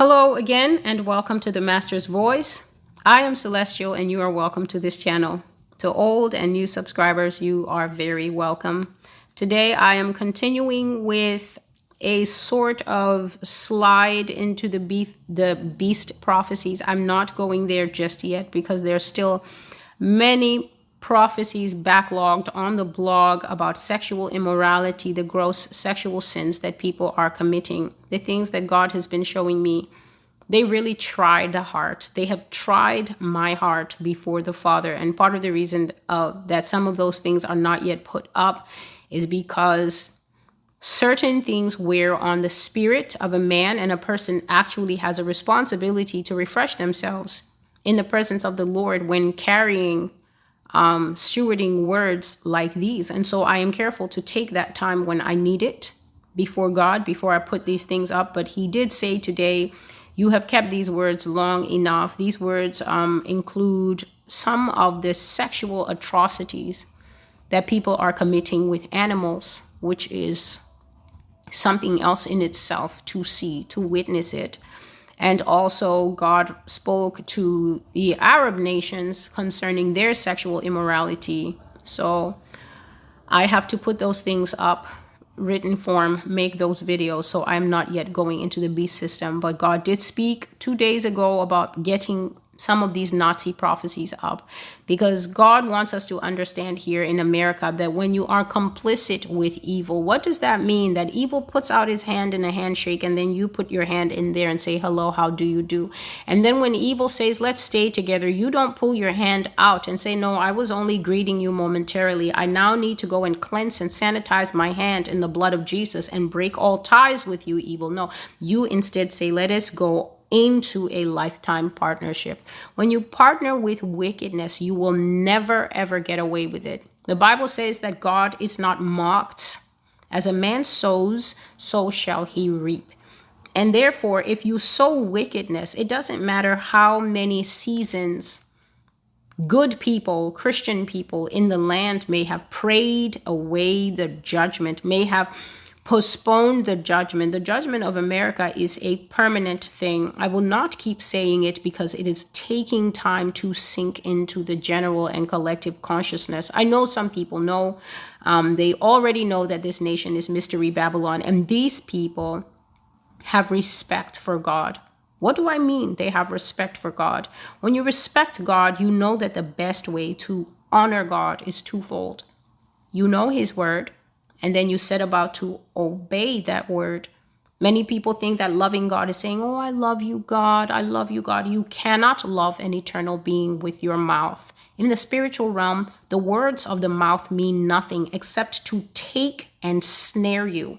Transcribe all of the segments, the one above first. Hello again, and welcome to The Master's Voice. I am Celestial, and you are welcome to this channel. To old and new subscribers, you are very welcome. Today, I am continuing with a sort of slide into the beast prophecies. I'm not going there just yet because there's still many prophecies backlogged on the blog about sexual immorality, the gross sexual sins that people are committing, the things that God has been showing me. They really try the heart. They have tried my heart before the Father. And part of the reason that some of those things are not yet put up is because certain things wear on the spirit of a man, and a person actually has a responsibility to refresh themselves in the presence of the Lord when carrying stewarding words like these. And so I am careful to take that time when I need it before God, before I put these things up. But he did say today, you have kept these words long enough. These words include some of the sexual atrocities that people are committing with animals, which is something else in itself to see, to witness it. And also God spoke to the Arab nations concerning their sexual immorality. So I have to put those things up, written form, make those videos. So I'm not yet going into the beast system, but God did speak 2 days ago about getting some of these Nazi prophecies up, because God wants us to understand here in America that when you are complicit with evil, what does that mean? That evil puts out his hand in a handshake, and then you put your hand in there and say, hello, how do you do? And then when evil says, let's stay together, you don't pull your hand out and say, no, I was only greeting you momentarily. I now need to go and cleanse and sanitize my hand in the blood of Jesus and break all ties with you, evil. No, you instead say, let us go into a lifetime partnership. When you partner with wickedness, you will never, ever get away with it. The Bible says that God is not mocked. As a man sows, so shall he reap. And therefore, if you sow wickedness, it doesn't matter how many seasons good people, Christian people in the land may have prayed away the judgment, may have postpone the judgment. The judgment of America is a permanent thing. I will not keep saying it because it is taking time to sink into the general and collective consciousness. I know some people know, they already know that this nation is Mystery Babylon, and these people have respect for God. What do I mean they have respect for God? When you respect God, you know that the best way to honor God is twofold. You know his word, and then you set about to obey that word. Many people think that loving God is saying, oh, I love you, God. I love you, God. You cannot love an eternal being with your mouth. In the spiritual realm, the words of the mouth mean nothing except to take and snare you.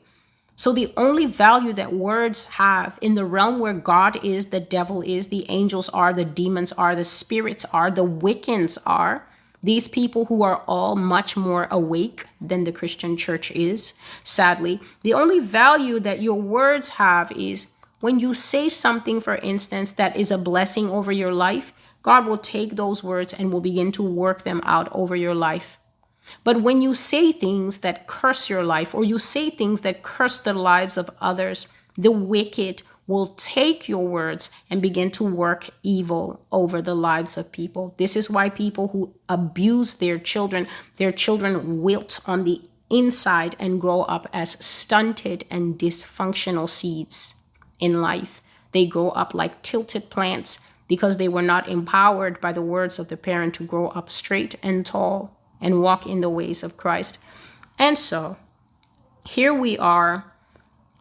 So the only value that words have in the realm where God is, the devil is, the angels are, the demons are, the spirits are, the Wiccans are, these people who are all much more awake than the Christian church is, sadly, the only value that your words have is when you say something, for instance, that is a blessing over your life, God will take those words and will begin to work them out over your life. But when you say things that curse your life, or you say things that curse the lives of others, the wicked will take your words and begin to work evil over the lives of people. This is why people who abuse their children wilt on the inside and grow up as stunted and dysfunctional seeds in life. They grow up like tilted plants because they were not empowered by the words of the parent to grow up straight and tall and walk in the ways of Christ. And so here we are.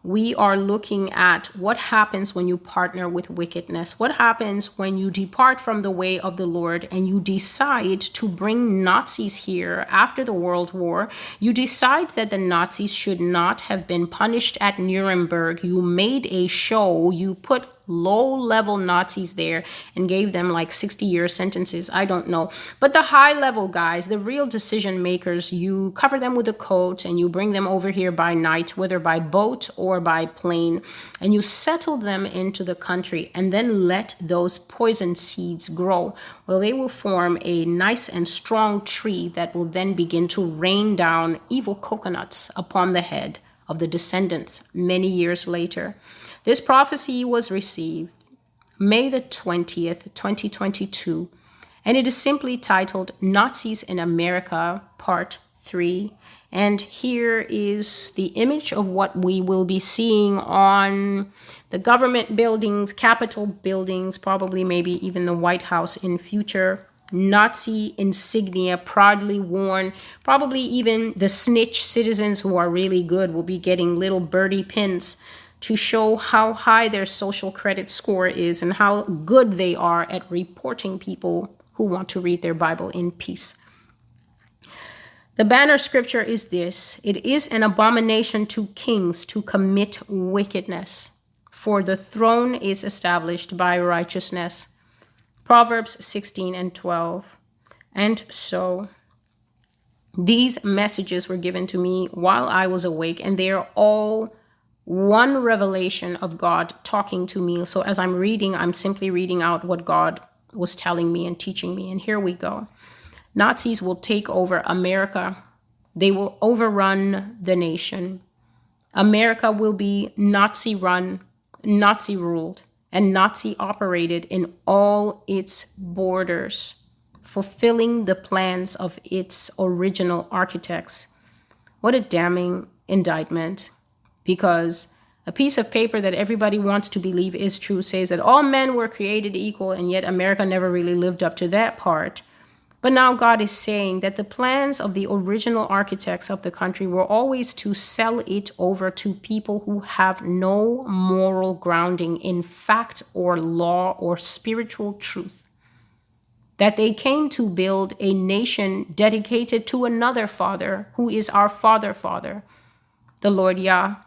We are looking at what happens when you partner with wickedness. What happens when you depart from the way of the Lord and you decide to bring Nazis here after the World War? You decide that the Nazis should not have been punished at Nuremberg. You made a show. You put low-level Nazis there and gave them like 60-year sentences. I don't know. But the high-level guys, the real decision-makers, you cover them with a coat and you bring them over here by night, whether by boat or by plane, and you settle them into the country and then let those poison seeds grow. Well, they will form a nice and strong tree that will then begin to rain down evil coconuts upon the head of the descendants many years later. This prophecy was received May the 20th, 2022, and it is simply titled Nazis in America, Part 3. And here is the image of what we will be seeing on the government buildings, Capitol buildings, probably maybe even the White House in future. Nazi insignia proudly worn. Probably even the snitch citizens who are really good will be getting little birdie pins to show how high their social credit score is and how good they are at reporting people who want to read their Bible in peace. The banner scripture is this: it is an abomination to kings to commit wickedness, for the throne is established by righteousness. Proverbs 16 and 12. And so these messages were given to me while I was awake, and they are all one revelation of God talking to me. So as I'm reading, I'm simply reading out what God was telling me and teaching me. And here we go. Nazis will take over America. They will overrun the nation. America will be Nazi-run, Nazi-ruled, and Nazi-operated in all its borders, fulfilling the plans of its original architects. What a damning indictment, because a piece of paper that everybody wants to believe is true says that all men were created equal, and yet America never really lived up to that part. But now God is saying that the plans of the original architects of the country were always to sell it over to people who have no moral grounding in fact or law or spiritual truth. That they came to build a nation dedicated to another father, who is our father, the Lord Yah.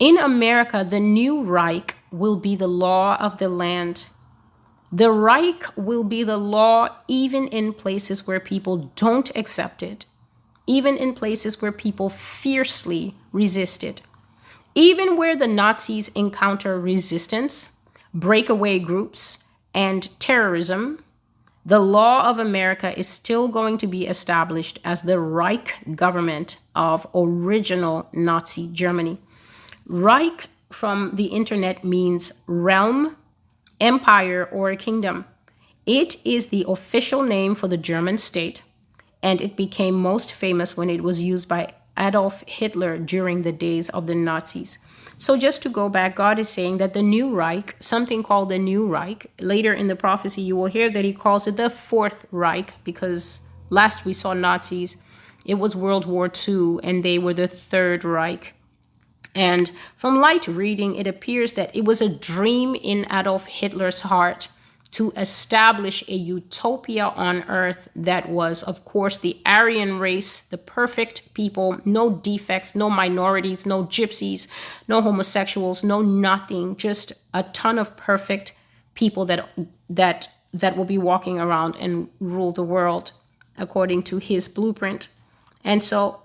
In America, the new Reich will be the law of the land. The Reich will be the law even in places where people don't accept it, even in places where people fiercely resist it, even where the Nazis encounter resistance, breakaway groups, and terrorism. The law of America is still going to be established as the Reich government of original Nazi Germany. Reich from the internet means realm, empire, or a kingdom. It is the official name for the German state, and it became most famous when it was used by Adolf Hitler during the days of the Nazis. So just to go back, God is saying that the new Reich, something called the new Reich, later in the prophecy you will hear that he calls it the Fourth Reich, because last we saw Nazis, it was World War II, and they were the Third Reich. And from light reading, it appears that it was a dream in Adolf Hitler's heart to establish a utopia on earth that was, of course, the Aryan race, the perfect people, no defects, no minorities, no gypsies, no homosexuals, no nothing, just a ton of perfect people that will be walking around and rule the world according to his blueprint. And so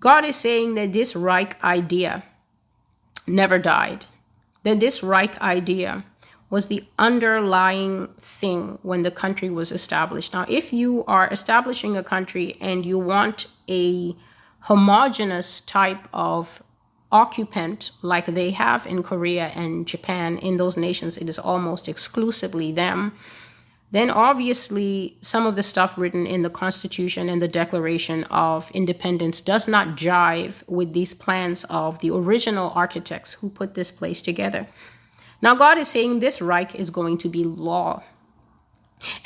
God is saying that this Reich idea never died. Then this Reich idea was the underlying thing when the country was established. Now, if you are establishing a country and you want a homogenous type of occupant like they have in Korea and Japan, in those nations, it is almost exclusively them, then obviously some of the stuff written in the Constitution and the Declaration of Independence does not jive with these plans of the original architects who put this place together. Now God is saying this Reich is going to be law.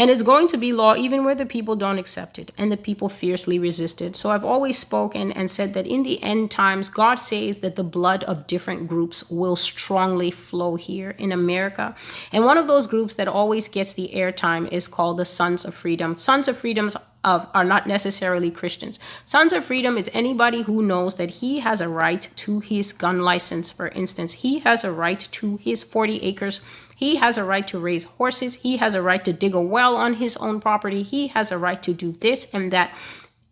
And it's going to be law even where the people don't accept it and the people fiercely resist it. So I've always spoken and said that in the end times, God says that the blood of different groups will strongly flow here in America. And one of those groups that always gets the airtime is called the Sons of Freedom. Sons of Freedom are not necessarily Christians. Sons of Freedom is anybody who knows that he has a right to his gun license, for instance. He has a right to his 40 acres. He has a right to raise horses. He has a right to dig a well on his own property. He has a right to do this and that.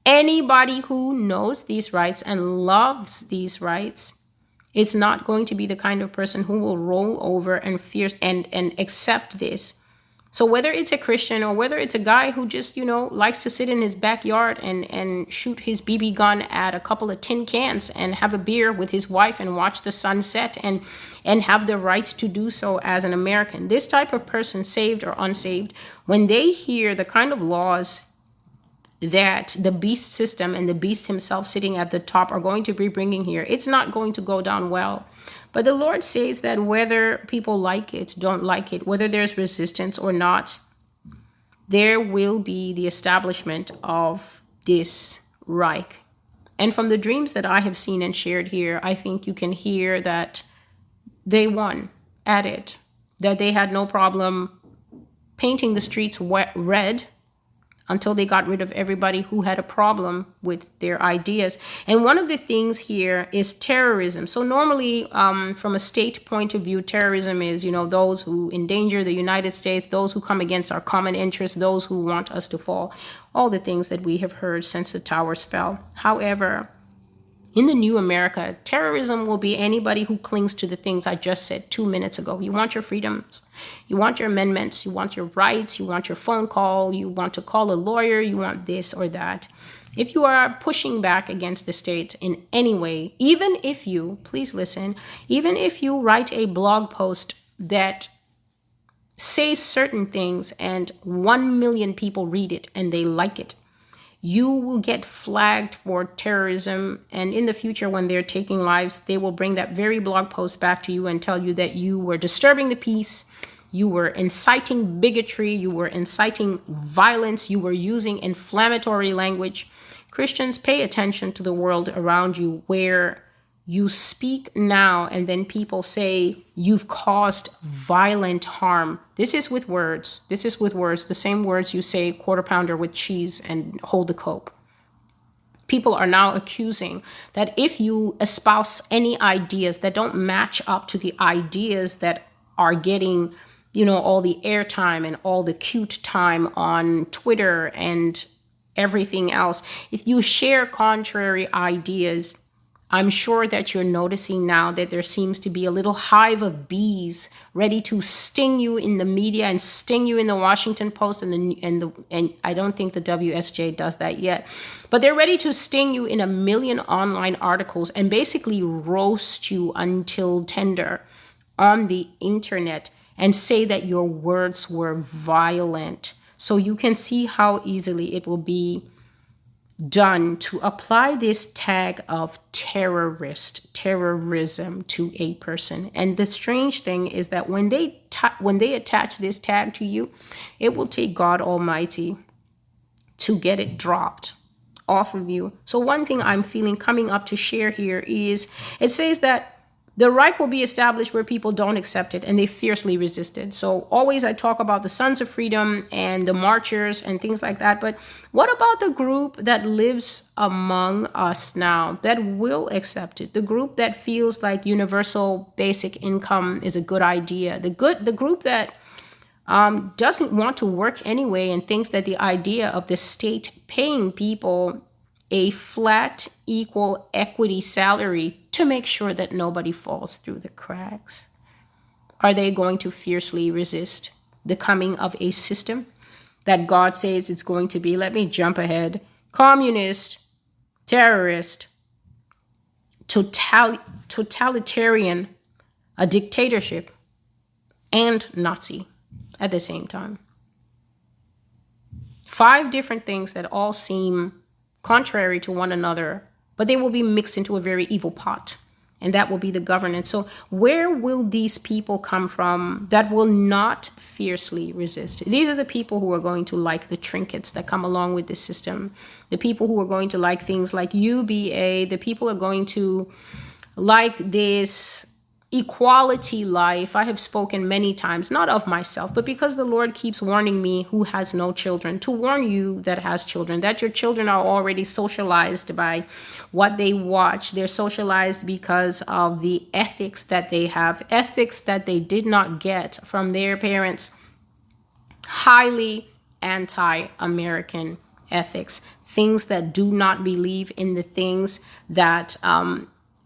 Anybody who knows these rights and loves these rights is not going to be the kind of person who will roll over and fear and accept this. So whether it's a Christian or whether it's a guy who just, you know, likes to sit in his backyard and shoot his BB gun at a couple of tin cans and have a beer with his wife and watch the sunset and have the right to do so as an American, this type of person, saved or unsaved, when they hear the kind of laws that the beast system and the beast himself sitting at the top are going to be bringing here, it's not going to go down well. But the Lord says that whether people like it, don't like it, whether there's resistance or not, there will be the establishment of this Reich. And from the dreams that I have seen and shared here, I think you can hear that they won at it, that they had no problem painting the streets red until they got rid of everybody who had a problem with their ideas. And one of the things here is terrorism. So normally, from a state point of view, terrorism is, you know, those who endanger the United States, those who come against our common interests, those who want us to fall, all the things that we have heard since the towers fell. However, in the new America, terrorism will be anybody who clings to the things I just said 2 minutes ago. You want your freedoms, you want your amendments, you want your rights, you want your phone call, you want to call a lawyer, you want this or that. If you are pushing back against the state in any way, even if you, please listen, even if you write a blog post that says certain things and 1 million people read it and they like it, you will get flagged for terrorism. And in the future, when they're taking lives, they will bring that very blog post back to you and tell you that you were disturbing the peace, you were inciting bigotry, you were inciting violence, you were using inflammatory language. Christians, pay attention to the world around you where you speak now and then people say you've caused violent harm. This is with words. This is with words. The same words you say quarter pounder with cheese and hold the Coke. People are now accusing that if you espouse any ideas that don't match up to the ideas that are getting, you know, all the airtime and all the cute time on Twitter and everything else, if you share contrary ideas, I'm sure that you're noticing now that there seems to be a little hive of bees ready to sting you in the media and sting you in the Washington Post and I don't think the WSJ does that yet, but they're ready to sting you in a million online articles and basically roast you until tender on the internet and say that your words were violent. So you can see how easily it will be done to apply this tag of terrorism to a person. And the strange thing is that when they attach this tag to you, it will take God Almighty to get it dropped off of you. So one thing I'm feeling coming up to share here is, it says that the Reich will be established where people don't accept it and they fiercely resist it. So always I talk about the Sons of Freedom and the marchers and things like that. But what about the group that lives among us now that will accept it? The group that feels like universal basic income is a good idea. The group that doesn't want to work anyway and thinks that the idea of the state paying people a flat equal equity salary to make sure that nobody falls through the cracks? Are they going to fiercely resist the coming of a system that God says it's going to be, let me jump ahead, communist, terrorist, totalitarian, a dictatorship, and Nazi at the same time? 5 different things that all seem contrary to one another, but they will be mixed into a very evil pot, and that will be the governance. So where will these people come from that will not fiercely resist? These are the people who are going to like the trinkets that come along with this system, the people who are going to like things like UBA, the people are going to like this equality life. I have spoken many times, not of myself, but because the Lord keeps warning me who has no children, to warn you that has children, that your children are already socialized by what they watch. They're socialized because of the ethics that they have, ethics that they did not get from their parents. Highly anti-American ethics, things that do not believe in the things that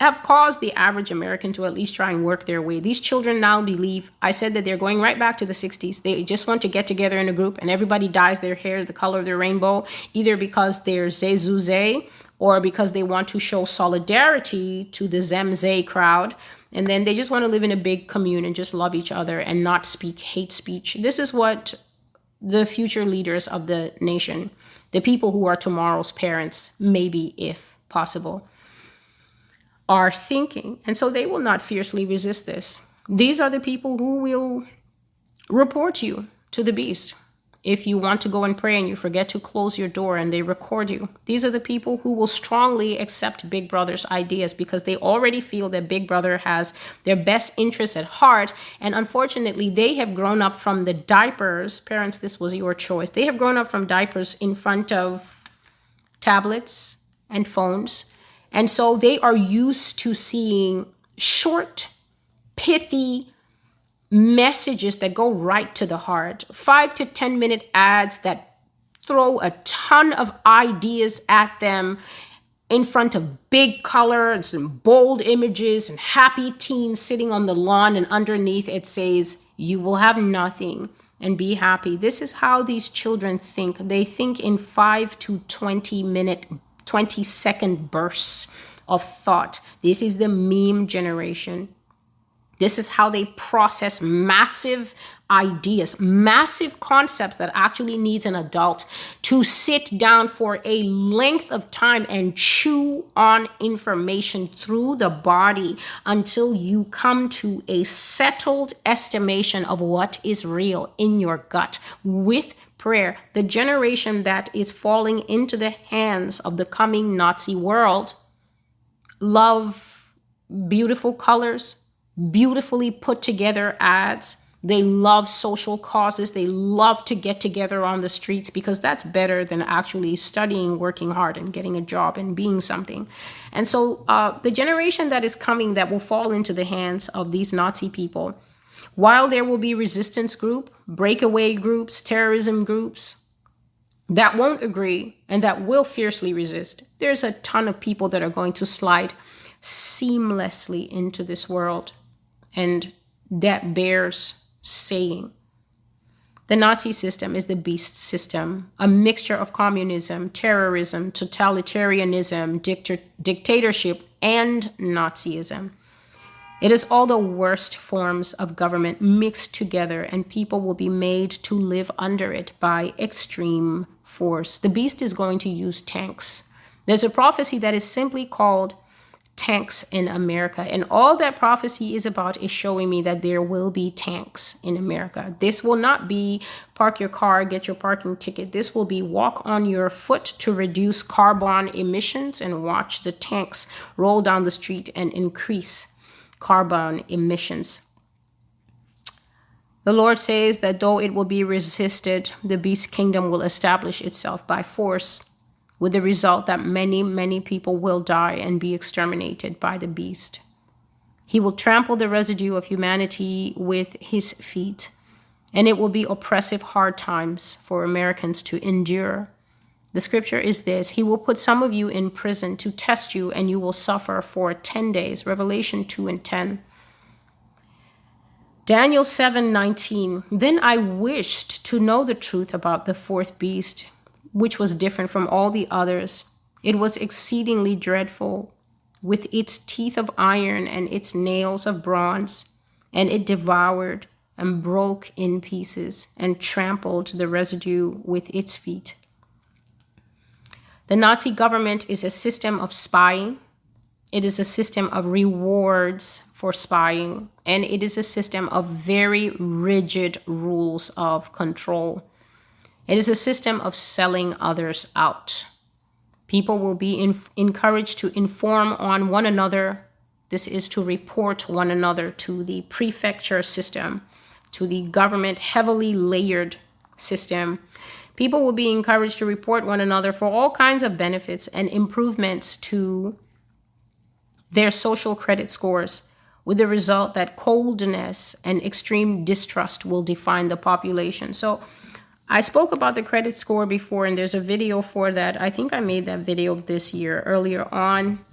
have caused the average American to at least try and work their way. These children now believe, I said that they're going right back to the 60s. They just want to get together in a group and everybody dyes their hair the color of their rainbow, either because they're Zezuzé or because they want to show solidarity to the Zemzé crowd. And then they just want to live in a big commune and just love each other and not speak hate speech. This is what the future leaders of the nation, the people who are tomorrow's parents, maybe if possible, are thinking. And so they will not fiercely resist this. These are the people who will report you to the beast. If you want to go and pray and you forget to close your door and they record you, these are the people who will strongly accept Big Brother's ideas because they already feel that Big Brother has their best interests at heart. And unfortunately, they have grown up from the diapers. Parents, this was your choice. They have grown up from diapers in front of tablets and phones. And so they are used to seeing short, pithy messages that go right to the heart. 5 to 10 minute ads that throw a ton of ideas at them in front of big colors and bold images and happy teens sitting on the lawn, and underneath it says, you will have nothing and be happy. This is how these children think. They think in 5 to 20 second bursts of thought. This is the meme generation. This is how they process massive ideas, massive concepts that actually needs an adult to sit down for a length of time and chew on information through the body until you come to a settled estimation of what is real in your gut with prayer. The generation that is falling into the hands of the coming Nazi world love beautiful colors, beautifully put together ads. They love social causes. They love to get together on the streets because that's better than actually studying, working hard and getting a job and being something. And so the generation that is coming that will fall into the hands of these Nazi people, while there will be resistance group, breakaway groups, terrorism groups that won't agree and that will fiercely resist, there's a ton of people that are going to slide seamlessly into this world. And that bears saying. The Nazi system is the beast system, a mixture of communism, terrorism, totalitarianism, dictatorship, and Nazism. It is all the worst forms of government mixed together, and people will be made to live under it by extreme force. The beast is going to use tanks. There's a prophecy that is simply called Tanks in America. And all that prophecy is about is showing me that there will be tanks in America. This will not be park your car, get your parking ticket. This will be walk on your foot to reduce carbon emissions and watch the tanks roll down the street and increase carbon emissions. The Lord says that though it will be resisted, the beast's kingdom will establish itself by force, with the result that many, many people will die and be exterminated by the beast. He will trample the residue of humanity with his feet, and it will be oppressive hard times for Americans to endure. The scripture is this: he will put some of you in prison to test you, and you will suffer for 10 days. Revelation 2 and 10. Daniel 7:19. Then I wished to know the truth about the fourth beast, which was different from all the others. It was exceedingly dreadful, with its teeth of iron and its nails of bronze, and it devoured and broke in pieces and trampled the residue with its feet. The Nazi government is a system of spying. It is a system of rewards for spying, and it is a system of very rigid rules of control. It is a system of selling others out. People will be encouraged to inform on one another. This is to report one another to the prefecture system, to the government heavily layered system. People will be encouraged to report one another for all kinds of benefits and improvements to their social credit scores, with the result that coldness and extreme distrust will define the population. So I spoke about the credit score before, and there's a video for that. I think I made that video this year earlier on.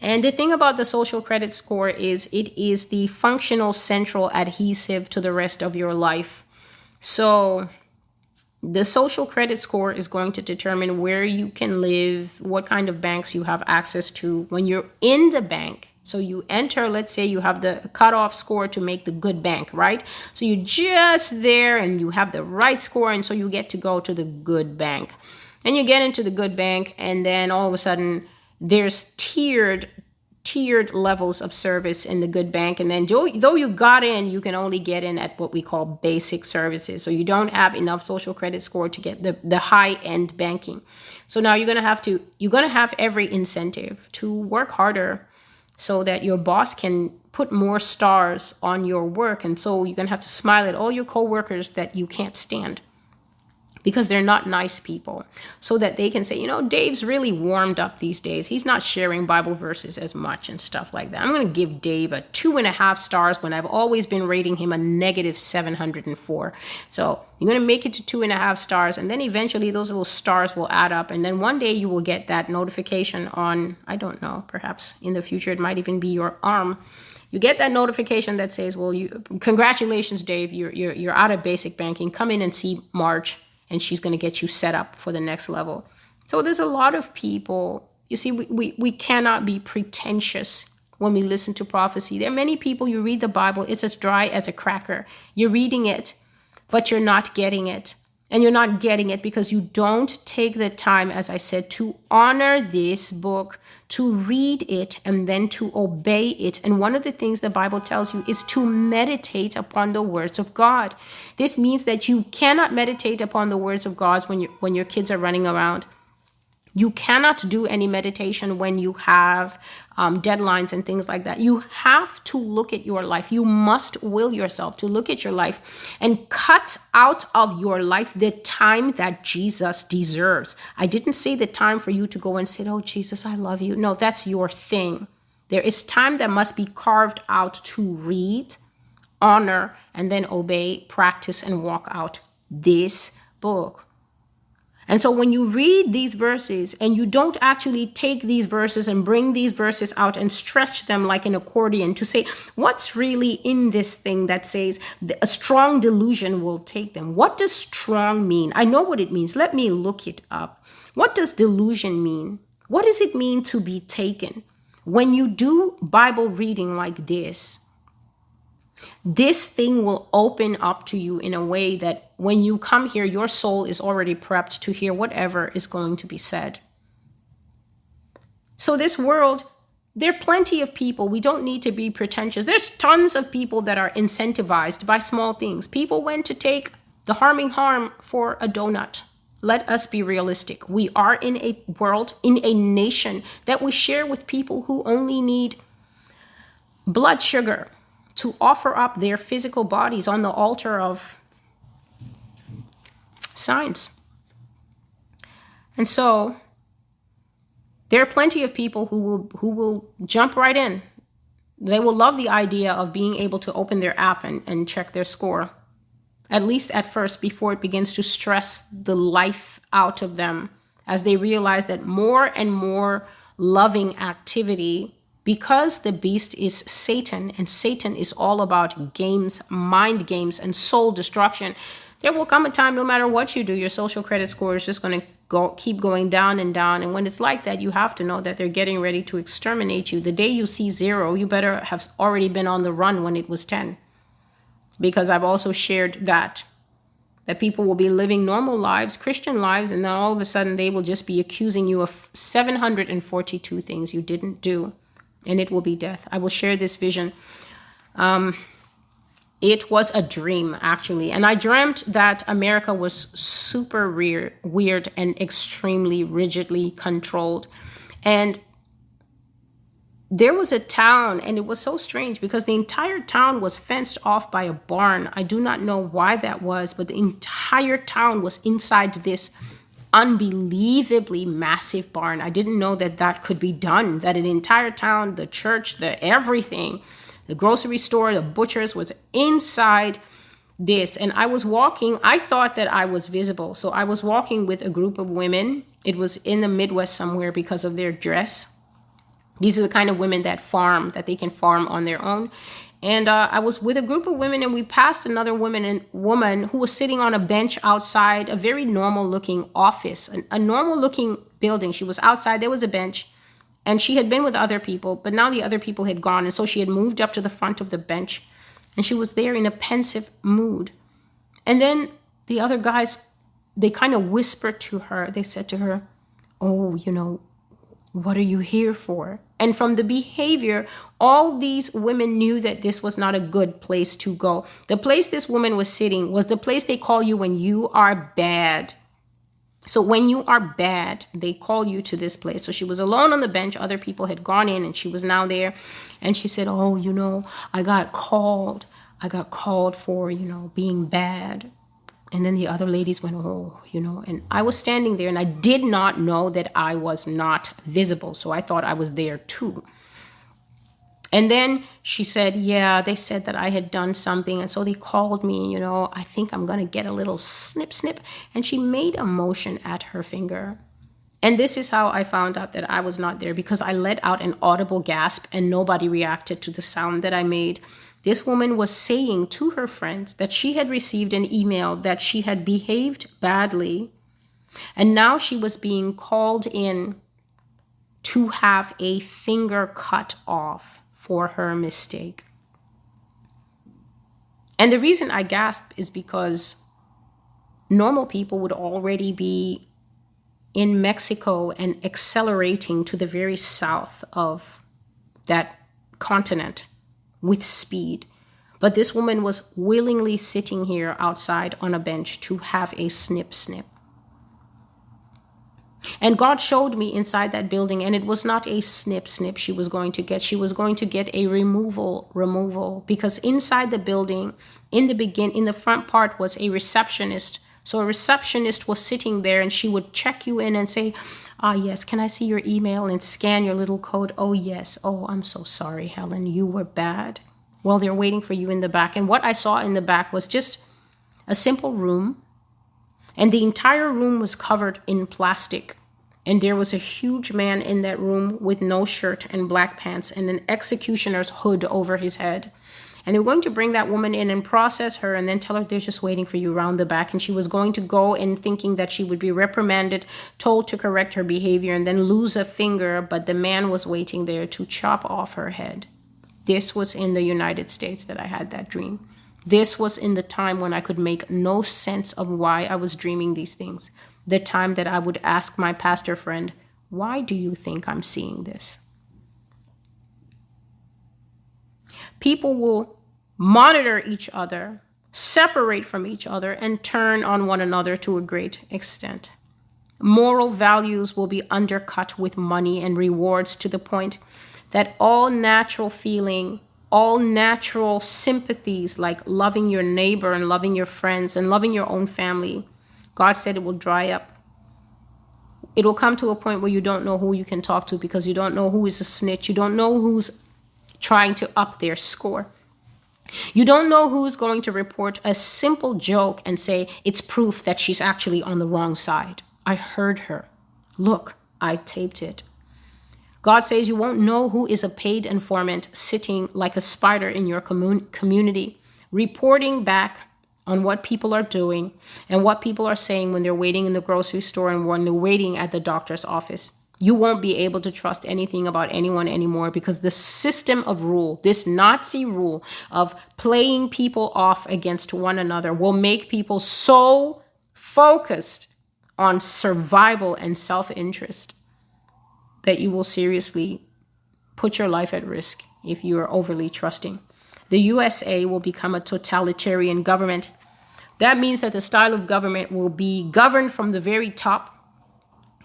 And the thing about the social credit score is it is the functional central adhesive to the rest of your life. So the social credit score is going to determine where you can live, what kind of banks you have access to when you're in the bank. So you enter, let's say you have the cutoff score to make the good bank, right? So you're just there and you have the right score. And so you get to go to the good bank and you get into the good bank. And then all of a sudden there's tiered levels of service in the good bank. And then though you got in, you can only get in at what we call basic services. So you don't have enough social credit score to get the high end banking. So now you're going to have every incentive to work harder, so that your boss can put more stars on your work. And so you're going to have to smile at all your coworkers that you can't stand because they're not nice people, so that they can say, you know, Dave's really warmed up these days. He's not sharing Bible verses as much and stuff like that. I'm going to give Dave a 2.5 stars when I've always been rating him a negative 704. So you're going to make it to 2.5 stars. And then eventually those little stars will add up. And then one day you will get that notification on, I don't know, perhaps in the future, it might even be your arm. You get that notification that says, well, congratulations, Dave, you're out of basic banking. Come in and see Marge, and she's going to get you set up for the next level. So there's a lot of people, you see, we cannot be pretentious when we listen to prophecy. There are many people, you read the Bible, it's as dry as a cracker. You're reading it, but you're not getting it. And you're not getting it because you don't take the time, as I said, to honor this book, to read it, and then to obey it. And one of the things the Bible tells you is to meditate upon the words of God. This means that you cannot meditate upon the words of God when your kids are running around. You cannot do any meditation when you have deadlines and things like that. You have to look at your life. You must will yourself to look at your life and cut out of your life the time that Jesus deserves. I didn't say the time for you to go and say, oh, Jesus, I love you. No, that's your thing. There is time that must be carved out to read, honor, and then obey, practice, and walk out this book. And so when you read these verses and you don't actually take these verses and bring these verses out and stretch them like an accordion to say, what's really in this thing that says a strong delusion will take them? What does strong mean? I know what it means. Let me look it up. What does delusion mean? What does it mean to be taken? When you do Bible reading like this, this thing will open up to you in a way that when you come here, your soul is already prepped to hear whatever is going to be said. So this world, there are plenty of people. We don't need to be pretentious. There's tons of people that are incentivized by small things. People went to take the harming harm for a donut. Let us be realistic. We are in a world, in a nation that we share with people who only need blood sugar to offer up their physical bodies on the altar of science. And so there are plenty of people who will jump right in. They will love the idea of being able to open their app and check their score, at least at first, before it begins to stress the life out of them, as they realize that more and more loving activity, because the beast is Satan, and Satan is all about games, mind games, and soul destruction. There will come a time, no matter what you do, your social credit score is just going to keep going down and down. And when it's like that, you have to know that they're getting ready to exterminate you. The day you see 0, you better have already been on the run when it was 10. Because I've also shared that people will be living normal lives, Christian lives, and then all of a sudden they will just be accusing you of 742 things you didn't do. And it will be death. I will share this vision. It was a dream, actually. And I dreamt that America was super weird and extremely rigidly controlled. And there was a town, and it was so strange because the entire town was fenced off by a barn. I do not know why that was, but the entire town was inside this unbelievably massive barn. I didn't know that could be done, that an entire town, the church, the everything, the grocery store, the butchers was inside this. And I was walking. I thought that I was visible. So I was walking with a group of women. It was in the Midwest somewhere because of their dress. These are the kind of women that farm, that they can farm on their own. And I was with a group of women, and we passed another woman who was sitting on a bench outside a very normal-looking office, a normal-looking building. She was outside. There was a bench, and she had been with other people, but now the other people had gone, and so she had moved up to the front of the bench, and she was there in a pensive mood. And then the other guys, they kind of whispered to her. They said to her, "Oh, you know, what are you here for?" And from the behavior, all these women knew that this was not a good place to go. The place this woman was sitting was the place they call you when you are bad. So when you are bad, they call you to this place. So she was alone on the bench. Other people had gone in, and she was now there. And she said, "Oh, you know, I got called for, you know, being bad." And then the other ladies went, "Oh, you know," and I was standing there, and I did not know that I was not visible. So I thought I was there too. And then she said, "Yeah, they said that I had done something. And so they called me, you know, I think I'm going to get a little snip, snip." And she made a motion at her finger. And this is how I found out that I was not there, because I let out an audible gasp and nobody reacted to the sound that I made. This woman was saying to her friends that she had received an email that she had behaved badly, and now she was being called in to have a finger cut off for her mistake. And the reason I gasped is because normal people would already be in Mexico and accelerating to the very south of that continent with speed. But this woman was willingly sitting here outside on a bench to have a snip, snip. And God showed me inside that building, and it was not a snip, snip she was going to get. She was going to get a removal, because inside the building, in the front part was a receptionist. So a receptionist was sitting there, and she would check you in and say, "Ah, yes, can I see your email?" and scan your little code. "Oh, yes. Oh, I'm so sorry, Helen. You were bad." Well, they're waiting for you in the back. And what I saw in the back was just a simple room. And the entire room was covered in plastic. And there was a huge man in that room with no shirt and black pants and an executioner's hood over his head. And they were going to bring that woman in and process her and then tell her they're just waiting for you around the back. And she was going to go in thinking that she would be reprimanded, told to correct her behavior, and then lose a finger. But the man was waiting there to chop off her head. This was in the United States that I had that dream. This was in the time when I could make no sense of why I was dreaming these things. The time that I would ask my pastor friend, "Why do you think I'm seeing this?" People will monitor each other, separate from each other, and turn on one another to a great extent. Moral values will be undercut with money and rewards to the point that all natural feeling, all natural sympathies like loving your neighbor and loving your friends and loving your own family, God said it will dry up. It will come to a point where you don't know who you can talk to because you don't know who is a snitch. You don't know who's trying to up their score. You don't know who's going to report a simple joke and say, "It's proof that she's actually on the wrong side. I heard her. Look, I taped it." God says you won't know who is a paid informant sitting like a spider in your community, reporting back on what people are doing and what people are saying when they're waiting in the grocery store and when they're waiting at the doctor's office. You won't be able to trust anything about anyone anymore because the system of rule, this Nazi rule of playing people off against one another, will make people so focused on survival and self-interest that you will seriously put your life at risk if you are overly trusting. The USA will become a totalitarian government. That means that the style of government will be governed from the very top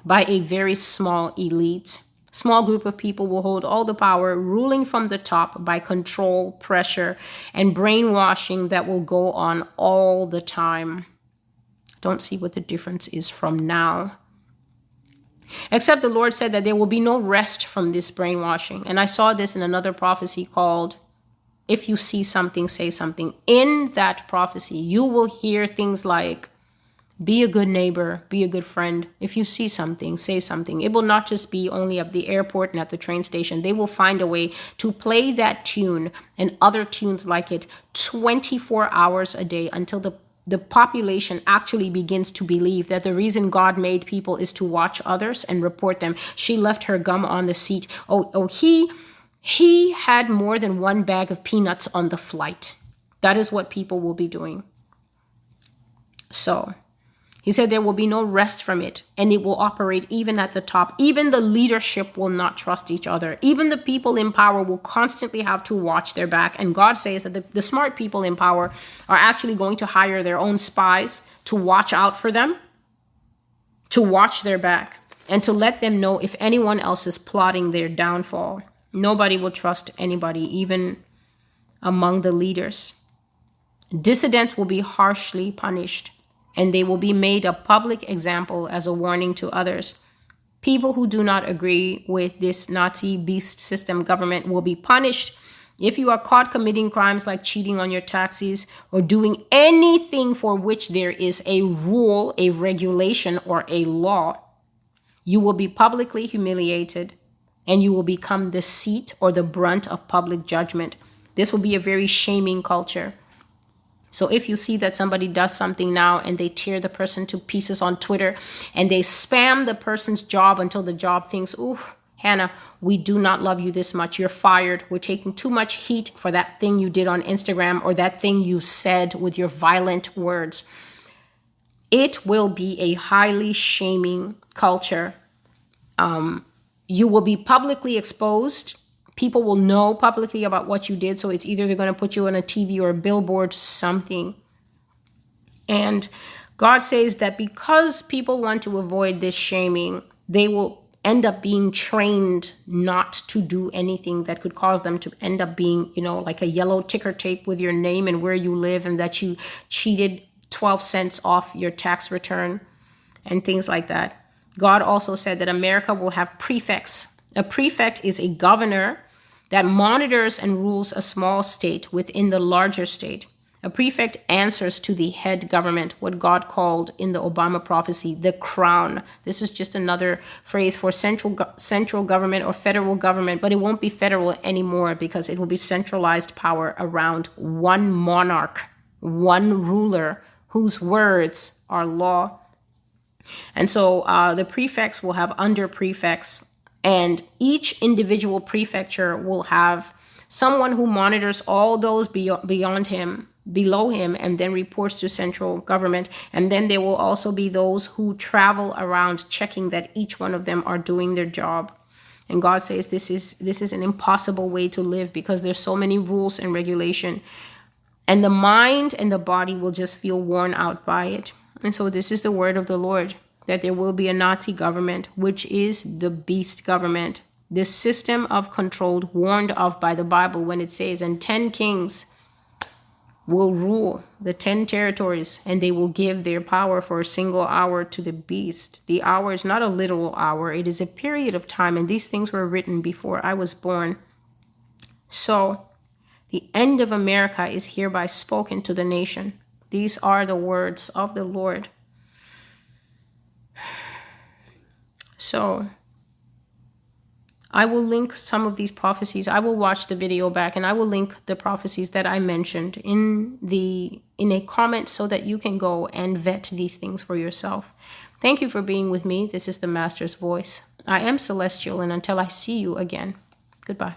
by a very small elite. Small group of people will hold all the power, ruling from the top by control, pressure, and brainwashing that will go on all the time. Don't see what the difference is from now. Except the Lord said that there will be no rest from this brainwashing. And I saw this in another prophecy called, "If you see something, say something." In that prophecy, you will hear things like, Be a good neighbor, be a good friend. If you see something, say something. It will not just be only at the airport and at the train station. They will find a way to play that tune and other tunes like it 24 hours a day until the population actually begins to believe that the reason God made people is to watch others and report them. She left her gum on the seat. He had more than one bag of peanuts on the flight. That is what people will be doing. So he said there will be no rest from it, and it will operate even at the top. Even the leadership will not trust each other. Even the people in power will constantly have to watch their back. And God says that the smart people in power are actually going to hire their own spies to watch out for them, to watch their back, and to let them know if anyone else is plotting their downfall. Nobody will trust anybody, even among the leaders. Dissidents will be harshly punished, and they will be made a public example as a warning to others. People who do not agree with this Nazi beast system government will be punished. If you are caught committing crimes like cheating on your taxes or doing anything for which there is a rule, a regulation, or a law, you will be publicly humiliated, and you will become the seat or the brunt of public judgment. This will be a very shaming culture. So if you see that somebody does something now and they tear the person to pieces on Twitter and they spam the person's job until the job thinks, "Ooh, Hannah, we do not love you this much. You're fired. We're taking too much heat for that thing you did on Instagram or that thing you said with your violent words." It will be a highly shaming culture. You will be publicly exposed. People will know publicly about what you did. So it's either they're going to put you on a TV or a billboard, something. And God says that because people want to avoid this shaming, they will end up being trained not to do anything that could cause them to end up being, like a yellow ticker tape with your name and where you live and that you cheated 12 cents off your tax return and things like that. God also said that America will have prefects. A prefect is a governor that monitors and rules a small state within the larger state. A prefect answers to the head government, what God called in the Obama prophecy, the crown. This is just another phrase for central government or federal government, but it won't be federal anymore because it will be centralized power around one monarch, one ruler whose words are law. And so the prefects will have under prefects. And each individual prefecture will have someone who monitors all those below him, and then reports to central government. And then there will also be those who travel around checking that each one of them are doing their job. And God says this is an impossible way to live because there's so many rules and regulation. And the mind and the body will just feel worn out by it. And so this is the word of the Lord, that there will be a Nazi government, which is the beast government, this system of control warned of by the Bible when it says, and 10 kings will rule the 10 territories, and they will give their power for a single hour to the beast. The hour is not a literal hour. It is a period of time, and these things were written before I was born. So the end of America is hereby spoken to the nation. These are the words of the Lord. So I will link some of these prophecies. I will watch the video back and I will link the prophecies that I mentioned in a comment so that you can go and vet these things for yourself. Thank you for being with me. This is the Master's Voice. I am Celestial, and until I see you again, goodbye.